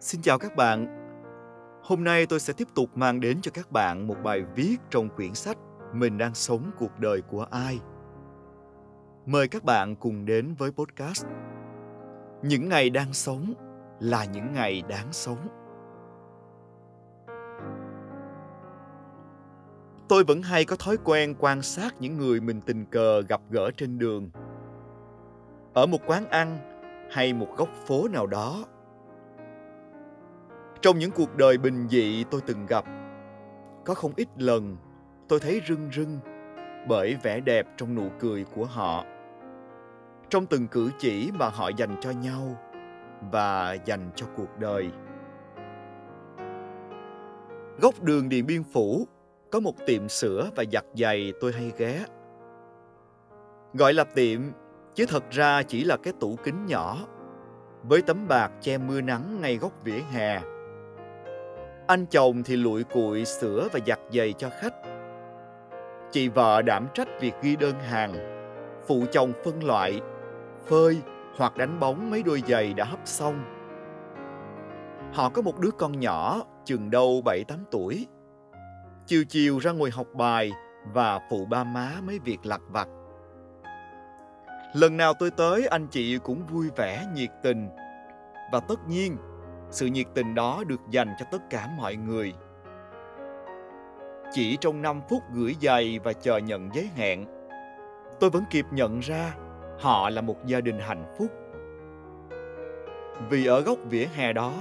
Xin chào các bạn. Hôm nay tôi sẽ tiếp tục mang đến cho các bạn một bài viết trong quyển sách Mình đang sống cuộc đời của ai. Mời các bạn cùng đến với podcast Những ngày đang sống là những ngày đáng sống. Tôi vẫn hay có thói quen quan sát những người mình tình cờ gặp gỡ trên đường. Ở một quán ăn hay một góc phố nào đó. Trong những cuộc đời bình dị tôi từng gặp, có không ít lần tôi thấy rưng rưng bởi vẻ đẹp trong nụ cười của họ, trong từng cử chỉ mà họ dành cho nhau và dành cho cuộc đời. Góc đường Điện Biên Phủ có một tiệm sữa và giặt giày tôi hay ghé. Gọi là tiệm chứ thật ra chỉ là cái tủ kính nhỏ với tấm bạt che mưa nắng ngay góc vỉa hè. Anh chồng thì lụi cụi sữa và giặt giày cho khách. Chị vợ đảm trách việc ghi đơn hàng, phụ chồng phân loại, phơi hoặc đánh bóng mấy đôi giày đã hấp xong. Họ có một đứa con nhỏ, chừng đâu 7-8 tuổi. Chiều chiều ra ngồi học bài và phụ ba má mấy việc lặt vặt. Lần nào tôi tới, anh chị cũng vui vẻ, nhiệt tình. Và tất nhiên, sự nhiệt tình đó được dành cho tất cả mọi người. Chỉ trong 5 phút gửi giày và chờ nhận giấy hẹn, tôi vẫn kịp nhận ra họ là một gia đình hạnh phúc. Vì ở góc vỉa hè đó,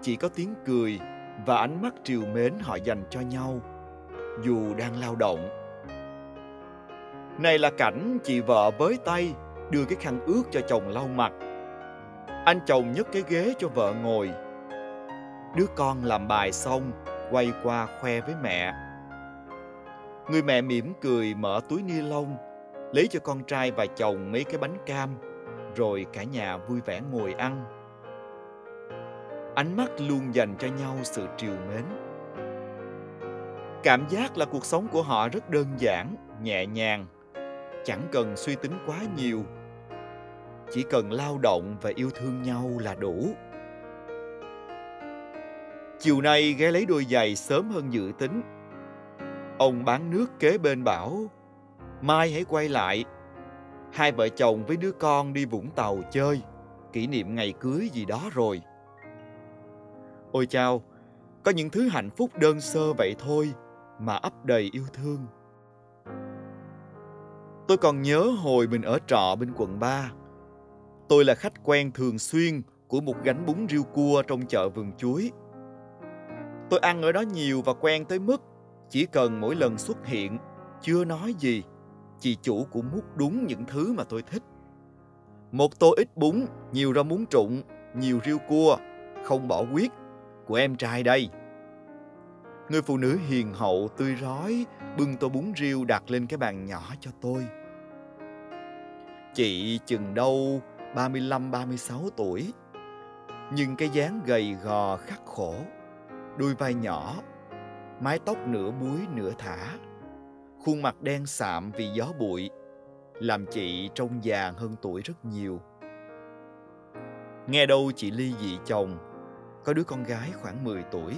chỉ có tiếng cười và ánh mắt trìu mến họ dành cho nhau, dù đang lao động. Này là cảnh chị vợ với tay đưa cái khăn ướt cho chồng lau mặt. Anh chồng nhấc cái ghế cho vợ ngồi. Đứa con làm bài xong, quay qua khoe với mẹ. Người mẹ mỉm cười mở túi ni lông, lấy cho con trai và chồng mấy cái bánh cam, rồi cả nhà vui vẻ ngồi ăn. Ánh mắt luôn dành cho nhau sự trìu mến. Cảm giác là cuộc sống của họ rất đơn giản, nhẹ nhàng, chẳng cần suy tính quá nhiều. Chỉ cần lao động và yêu thương nhau là đủ. Chiều nay ghé lấy đôi giày sớm hơn dự tính. Ông bán nước kế bên bảo, mai hãy quay lại. Hai vợ chồng với đứa con đi Vũng Tàu chơi, kỷ niệm ngày cưới gì đó rồi. Ôi chao, có những thứ hạnh phúc đơn sơ vậy thôi mà ắp đầy yêu thương. Tôi còn nhớ hồi mình ở trọ bên quận 3. Tôi là khách quen thường xuyên của một gánh bún riêu cua trong chợ Vườn Chuối. Tôi ăn ở đó nhiều và quen tới mức chỉ cần mỗi lần xuất hiện, chưa nói gì, chị chủ cũng múc đúng những thứ mà tôi thích. Một tô ít bún, nhiều rau muống trụng, nhiều riêu cua, không bỏ huyết, của em trai đây. Người phụ nữ hiền hậu tươi rói bưng tô bún riêu đặt lên cái bàn nhỏ cho tôi. Chị chừng đâu 35-36 tuổi, nhưng cái dáng gầy gò khắc khổ, đôi vai nhỏ, mái tóc nửa búi nửa thả, khuôn mặt đen sạm vì gió bụi, làm chị trông già hơn tuổi rất nhiều. Nghe đâu chị ly dị chồng, có đứa con gái khoảng 10 tuổi.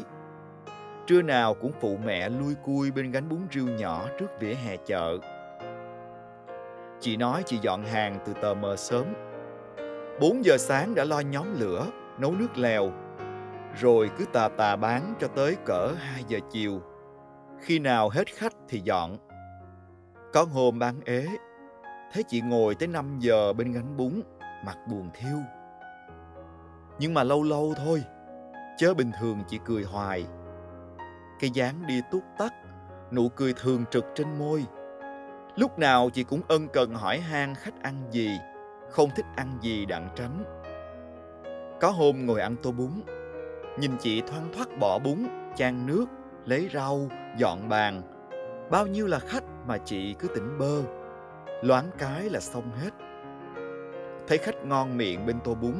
Trưa nào cũng phụ mẹ lui cui bên gánh bún riêu nhỏ trước vỉa hè chợ. Chị nói chị dọn hàng từ tờ mờ sớm. 4 giờ sáng đã lo nhóm lửa, nấu nước lèo, rồi cứ tà tà bán cho tới cỡ 2 giờ chiều. Khi nào hết khách thì dọn. Có hôm bán ế, thấy chị ngồi tới 5 giờ bên gánh bún, mặt buồn thiu. Nhưng mà lâu lâu thôi, chớ bình thường chị cười hoài. Cái dáng đi túc tắc, nụ cười thường trực trên môi. Lúc nào chị cũng ân cần hỏi han khách ăn gì, không thích ăn gì đặng tránh. Có hôm ngồi ăn tô bún, nhìn chị thoăn thoắt bỏ bún, chan nước, lấy rau, dọn bàn. Bao nhiêu là khách mà chị cứ tỉnh bơ, loáng cái là xong hết. Thấy khách ngon miệng bên tô bún,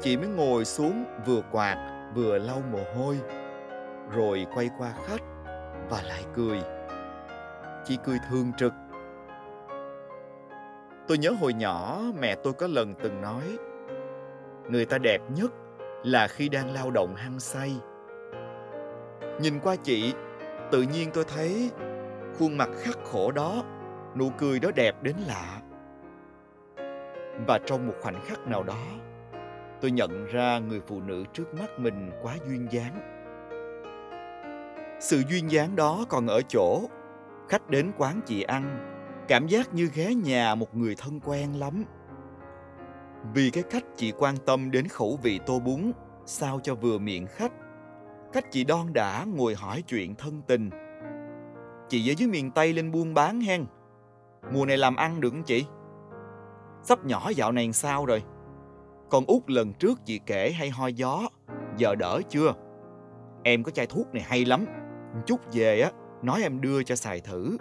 chị mới ngồi xuống vừa quạt vừa lau mồ hôi, rồi quay qua khách và lại cười. Chị cười thường trực. Tôi nhớ hồi nhỏ mẹ tôi có lần từng nói, người ta đẹp nhất là khi đang lao động hăng say. Nhìn qua chị, tự nhiên tôi thấy khuôn mặt khắc khổ đó, nụ cười đó đẹp đến lạ. Và trong một khoảnh khắc nào đó, tôi nhận ra người phụ nữ trước mắt mình quá duyên dáng. Sự duyên dáng đó còn ở chỗ khách đến quán chị ăn, cảm giác như ghé nhà một người thân quen lắm. Vì cái cách chị quan tâm đến khẩu vị tô bún sao cho vừa miệng khách, cách chị đon đả ngồi hỏi chuyện thân tình. Chị ở dưới miền Tây lên buôn bán hen, mùa này làm ăn được không chị? Sắp nhỏ dạo này sao rồi? Còn Út lần trước chị kể hay ho gió, giờ đỡ chưa? Em có chai thuốc này hay lắm, chút về á nói em đưa cho xài thử.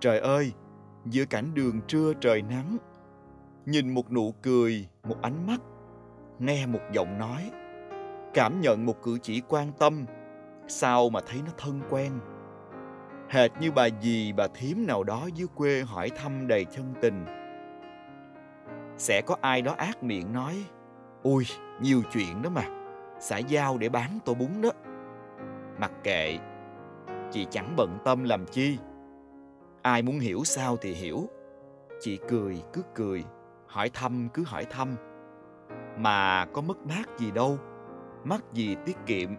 Trời ơi, giữa cảnh đường trưa trời nắng, nhìn một nụ cười, một ánh mắt, nghe một giọng nói, cảm nhận một cử chỉ quan tâm, sao mà thấy nó thân quen. Hệt như bà dì bà thím nào đó dưới quê hỏi thăm đầy chân tình. Sẽ có ai đó ác miệng nói, ôi nhiều chuyện đó mà, xã giao để bán tô bún đó. Mặc kệ, chị chẳng bận tâm làm chi. Ai muốn hiểu sao thì hiểu. Chị cười cứ cười, hỏi thăm cứ hỏi thăm. Mà có mất mát gì đâu, mắc gì tiết kiệm,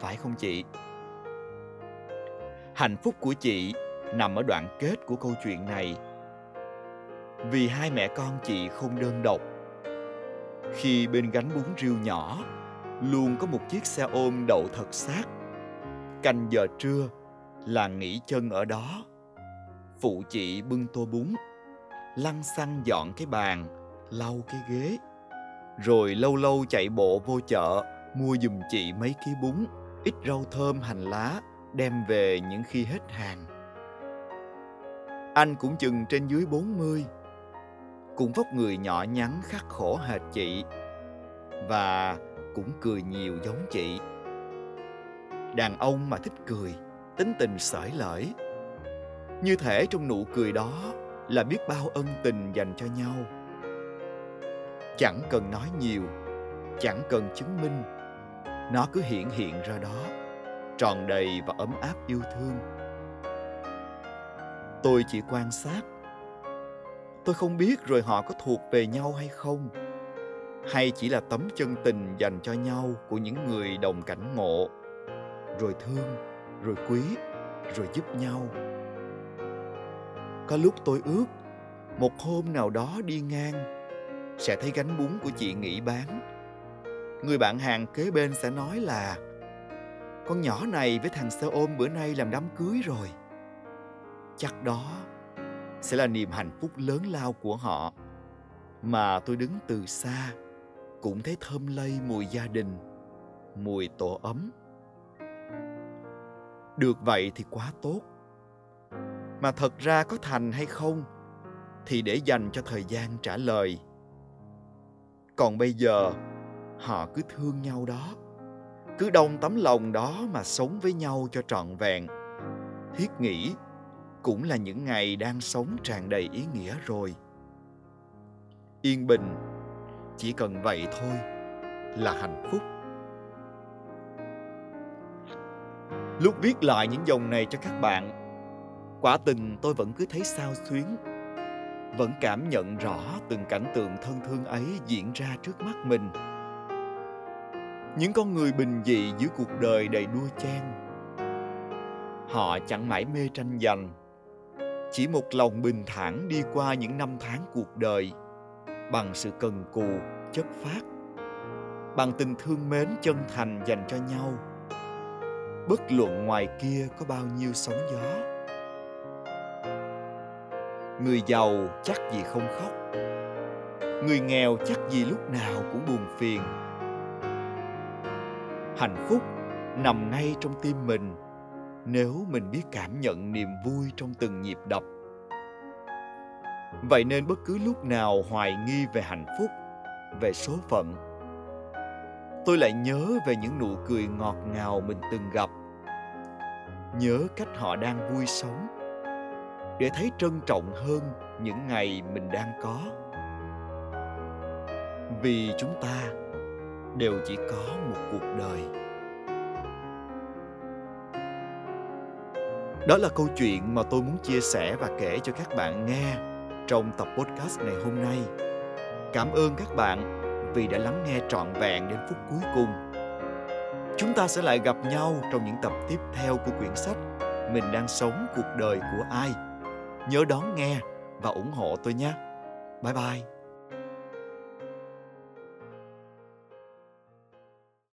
phải không chị? Hạnh phúc của chị nằm ở đoạn kết của câu chuyện này. Vì hai mẹ con chị không đơn độc. Khi bên gánh bún riêu nhỏ, luôn có một chiếc xe ôm đậu thật sát. Canh giờ trưa là nghỉ chân ở đó. Phụ chị bưng tô bún, lăn xăng dọn cái bàn, lau cái ghế, rồi lâu lâu chạy bộ vô chợ mua giùm chị mấy ký bún, ít rau thơm hành lá, đem về những khi hết hàng. Anh cũng chừng trên dưới 40, cũng vóc người nhỏ nhắn khắc khổ hệt chị, và cũng cười nhiều giống chị. Đàn ông mà thích cười, tính tình xởi lởi. Như thể trong nụ cười đó là biết bao ân tình dành cho nhau. Chẳng cần nói nhiều, chẳng cần chứng minh, nó cứ hiện ra đó, tròn đầy và ấm áp yêu thương. Tôi chỉ quan sát. Tôi không biết rồi họ có thuộc về nhau hay không, hay chỉ là tấm chân tình dành cho nhau của những người đồng cảnh ngộ, rồi thương, rồi quý, rồi giúp nhau. Có lúc tôi ước một hôm nào đó đi ngang sẽ thấy gánh bún của chị nghỉ bán. Người bạn hàng kế bên sẽ nói là con nhỏ này với thằng xe ôm bữa nay làm đám cưới rồi. Chắc đó sẽ là niềm hạnh phúc lớn lao của họ, mà tôi đứng từ xa cũng thấy thơm lây mùi gia đình, mùi tổ ấm. Được vậy thì quá tốt. Mà thật ra có thành hay không thì để dành cho thời gian trả lời. Còn bây giờ, họ cứ thương nhau đó, cứ đông tấm lòng đó mà sống với nhau cho trọn vẹn. Thiết nghĩ cũng là những ngày đang sống tràn đầy ý nghĩa rồi. Yên bình, chỉ cần vậy thôi là hạnh phúc. Lúc viết lại những dòng này cho các bạn, quả tình tôi vẫn cứ thấy xao xuyến, vẫn cảm nhận rõ từng cảnh tượng thân thương ấy diễn ra trước mắt mình. Những con người bình dị giữa cuộc đời đầy đua chen. Họ chẳng mải mê tranh giành, chỉ một lòng bình thản đi qua những năm tháng cuộc đời, bằng sự cần cù, chất phác, bằng tình thương mến chân thành dành cho nhau, bất luận ngoài kia có bao nhiêu sóng gió. Người giàu chắc gì không khóc, người nghèo chắc gì lúc nào cũng buồn phiền. Hạnh phúc nằm ngay trong tim mình, nếu mình biết cảm nhận niềm vui trong từng nhịp đập. Vậy nên bất cứ lúc nào hoài nghi về hạnh phúc, về số phận, tôi lại nhớ về những nụ cười ngọt ngào mình từng gặp, nhớ cách họ đang vui sống, để thấy trân trọng hơn những ngày mình đang có. Vì chúng ta đều chỉ có một cuộc đời. Đó là câu chuyện mà tôi muốn chia sẻ và kể cho các bạn nghe trong tập podcast ngày hôm nay. Cảm ơn các bạn vì đã lắng nghe trọn vẹn đến phút cuối cùng. Chúng ta sẽ lại gặp nhau trong những tập tiếp theo của quyển sách Mình đang sống cuộc đời của ai. Nhớ đón nghe và ủng hộ tôi nhé. Bye bye.